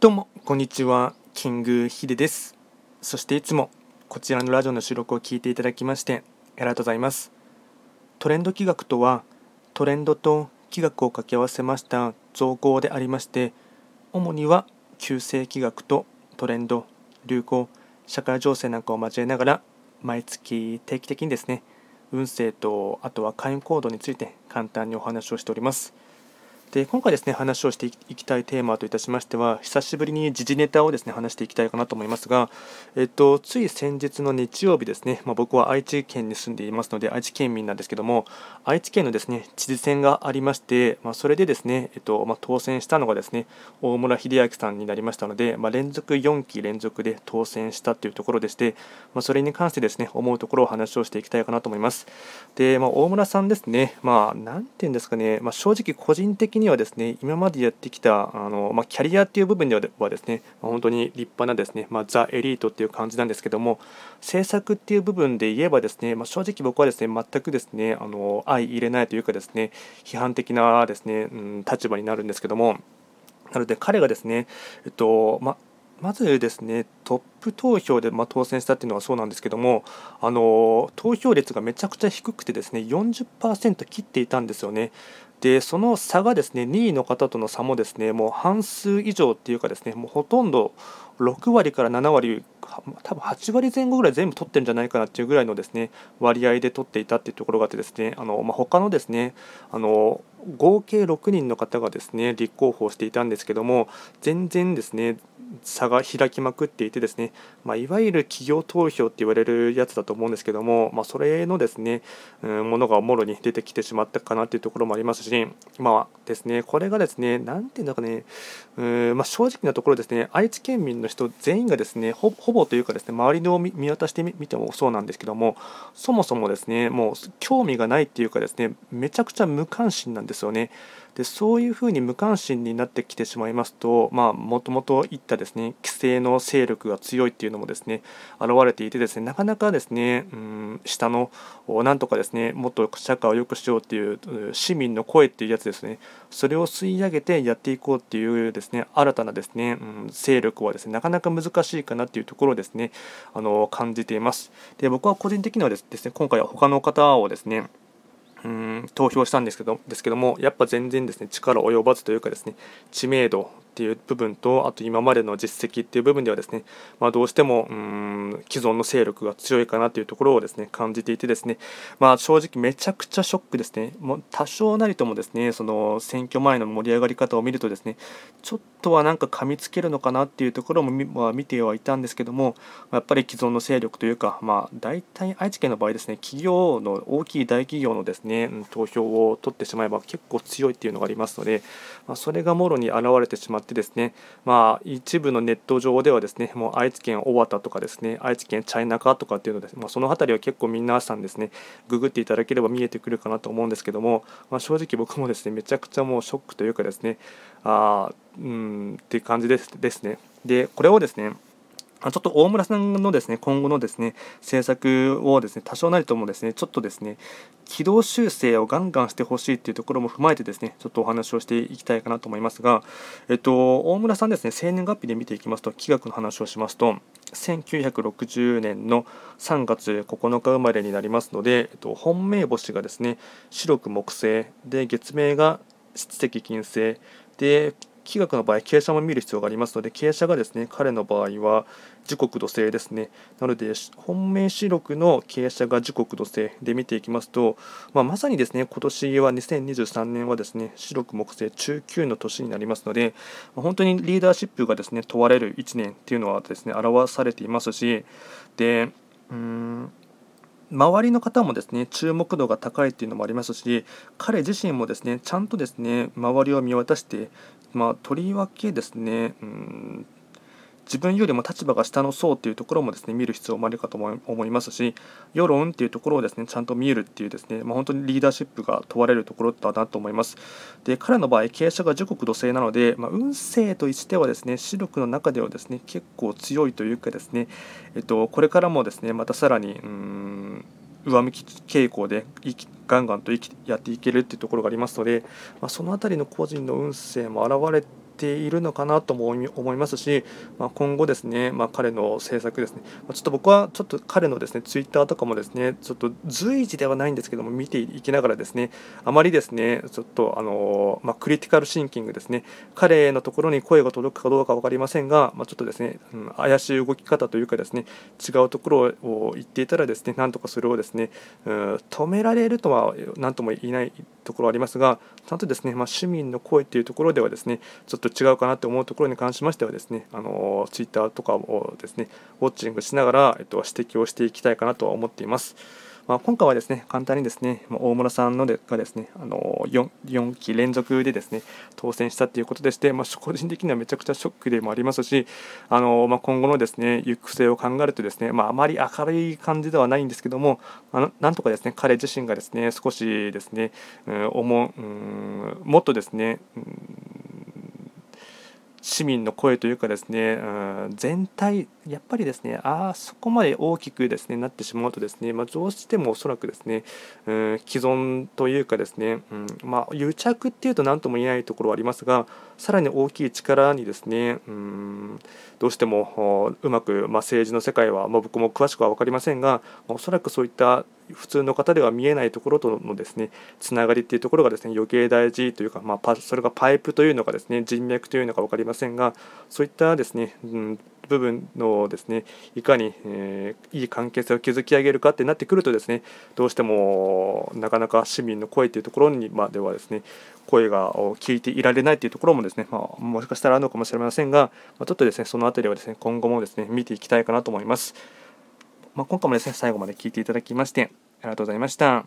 どうもこんにちは、キングヒデです。そしていつもこちらのラジオの収録を聞いていただきましてありがとうございます。トレンド気学とはトレンドと気学を掛け合わせました造語でありまして、主には旧世気学とトレンド、流行、社会情勢なんかを交えながら毎月定期的にですね、運勢とあとは開運行動について簡単にお話をしております。で、今回ですね、話をしていきたいテーマといたしましては、久しぶりに時事ネタをですね、話していきたいかなと思いますが、つい先日の日曜日ですね、僕は愛知県に住んでいますので、愛知県民なんですけども、愛知県のですね、知事選がありまして、それでですね、当選したのがですね、大村秀明さんになりましたので、4期連続で当選したというところでして、それに関してですね、思うところを話をしていきたいかなと思います。で、大村さんですね、なんていうんですかね、正直個人的にはですね、今までやってきたキャリアという部分ではですね、本当に立派なですね、ザ・エリートという感じなんですけども、政策っていう部分で言えばですね、正直僕はですね、全くですね、相入れないというかですね、批判的なですね、立場になるんですけども、なので彼がですね、まずですね、トップ投票で当選したっていうのはそうなんですけども、投票率がめちゃくちゃ低くてですね、40% 切っていたんですよね。で、その差がですね、2位の方との差もですね、もう半数以上っていうかですね、もうほとんど6割から7割、多分8割前後ぐらい全部取ってるんじゃないかなっていうぐらいのですね、割合で取っていたっていうところがあってですね、他のですね、合計6人の方がですね、立候補していたんですけども、全然ですね、差が開きまくっていてですね、いわゆる企業投票って言われるやつだと思うんですけども、それのですね、ものがもろに出てきてしまったかなというところもありますし、ですね、これがですね、なんていうんだかね、正直なところですね、愛知県民の人全員がですね、ほぼというかですね、周りのを見渡してみてもそうなんですけども、そもそもですね、もう興味がないっていうかですね、めちゃくちゃ無関心なんですよね。で、そういうふうに無関心になってきてしまいますと、もともと言ったですね、規制の勢力が強いっていうのもですね、現れていてですね、なかなかですね、下のなんとかですね、もっと社会を良くしようっていう市民の声っていうやつですね、それを吸い上げてやっていこうっていうですね、新たなですね、勢力はですね、なかなか難しいかなっていうところをですね、感じています。で、僕は個人的にはですね、今回は他の方をですね、投票したんですけども、やっぱ全然ですね、力及ばずというかですね、知名度っていう部分と、あと今までの実績っていう部分ではですね、どうしても既存の勢力が強いかなというところをですね、感じていてですね、正直めちゃくちゃショックですね。もう多少なりともですね、その選挙前の盛り上がり方を見るとですね、ちょっとはなんか噛みつけるのかなっていうところも見てはいたんですけども、やっぱり既存の勢力というか、大体愛知県の場合ですね、企業の大きい大企業のですね、投票を取ってしまえば結構強いっていうのがありますので、それがもろに現れてしまってですね、一部のネット上ではですね、もう愛知県大和とかですね、愛知県チャイナカとかっていうのです、その辺りは結構皆さんですね、ググっていただければ見えてくるかなと思うんですけども、正直僕もですね、めちゃくちゃもうショックというかですね、っていう感じですね。で、これをですね、ちょっと大村さんのですね、今後のですね、政策をですね、多少なりともですね、ちょっとですね、軌道修正をガンガンしてほしいというところも踏まえてですね、ちょっとお話をしていきたいかなと思いますが、大村さんですね、生年月日で見ていきますと、気学の話をしますと、1960年の3月9日生まれになりますので、本命星がですね、白く木星で、月名が七石金星で、気学の場合、傾斜も見る必要がありますので、傾斜がですね、彼の場合は時刻土星ですね。なので、本命四六の傾斜が時刻土星で見ていきますと、まさにですね、今年は2023年はですね、四六木星中級の年になりますので、本当にリーダーシップがですね、問われる1年っていうのはですね、表されていますし、で、周りの方もですね、注目度が高いっていうのもありますし、彼自身もですね、ちゃんとですね、周りを見渡して、とりわけですね、自分よりも立場が下の層というところもですね、見る必要もあるかと思いますし、世論というところをですね、ちゃんと見えるというですね、本当にリーダーシップが問われるところだなと思います。で、彼の場合、傾斜が時刻土星なので、運勢としてはですね、四緑の中ではですね、結構強いというかですね、これからもですね、またさらに上向き傾向でガンガンとやっていけるっていうところがありますので、そのあたりの個人の運勢も現れっているのかなとも思いますし、今後ですね、彼の政策ですね、ちょっと僕はちょっと彼のですねツイッターとかもですねちょっと随時ではないんですけども見ていきながらですね、あまりですねちょっとクリティカルシンキングですね、彼のところに声が届くかどうか分かりませんが、ちょっとですね、怪しい動き方というかですね違うところを言っていたらですね、なんとかそれをですね止められるとは何とも言えないところありますが、ちゃんとですね、市民の声というところではですねちょっと違うかなと思うところに関しましてはですね、ツイッターとかをですねウォッチングしながら、指摘をしていきたいかなとは思っています。今回はですね簡単にですね大村さんのがですね4期連続でですね当選したということでして、個人的にはめちゃくちゃショックでもありますし、今後のですね行く末を考えるとですね、あまり明るい感じではないんですけども、なんとかですね彼自身がですね少しですねもっとですね市民の声というかですね、全体やっぱりですねそこまで大きくですねなってしまうとですね、どうしてもおそらくですね、既存というかですね、癒着っていうと何とも言えないところはありますが、さらに大きい力にですね、どうしてもうまく、政治の世界は、僕も詳しくは分かりませんが、おそらくそういった普通の方では見えないところとのですねつながりっていうところがですね余計大事というか、それがパイプというのかですね人脈というのか分かりませんが、そういったですね、部分のですねいかに、いい関係性を築き上げるかってなってくるとですね、どうしてもなかなか市民の声というところにまではですね声が聞いていられないというところもですね、もしかしたらあるのかもしれませんが、ちょっとですねそのあたりはですね今後もですね見ていきたいかなと思います。今回もですね最後まで聞いていただきましてありがとうございました。